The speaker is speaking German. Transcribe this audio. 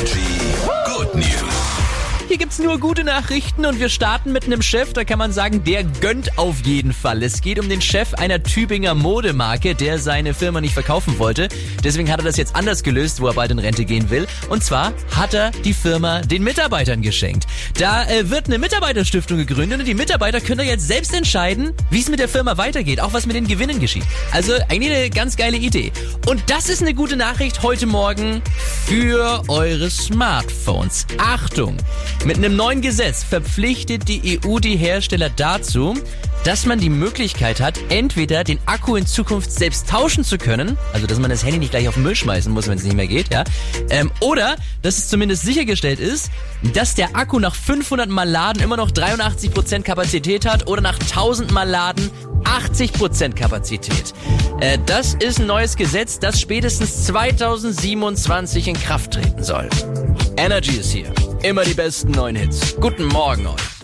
Energy Good News. Hier gibt's nur gute Nachrichten und wir starten mit einem Chef, da kann man sagen, der gönnt auf jeden Fall. Es geht um den Chef einer Tübinger Modemarke, der seine Firma nicht verkaufen wollte. Deswegen hat er das jetzt anders gelöst, wo er bald in Rente gehen will. Und zwar hat er die Firma den Mitarbeitern geschenkt. Da wird eine Mitarbeiterstiftung gegründet und die Mitarbeiter können da jetzt selbst entscheiden, wie es mit der Firma weitergeht, auch was mit den Gewinnen geschieht. Also eigentlich eine ganz geile Idee. Und das ist eine gute Nachricht heute Morgen für eure Smartphones. Achtung! Mit einem neuen Gesetz verpflichtet die EU die Hersteller dazu, dass man die Möglichkeit hat, entweder den Akku in Zukunft selbst tauschen zu können, also dass man das Handy nicht gleich auf den Müll schmeißen muss, wenn es nicht mehr geht, ja, oder dass es zumindest sichergestellt ist, dass der Akku nach 500 Mal Laden immer noch 83% Kapazität hat oder nach 1000 Mal Laden 80% Kapazität. Das ist ein neues Gesetz, das spätestens 2027 in Kraft treten soll. Energy ist hier. Immer die besten neuen Hits. Guten Morgen euch.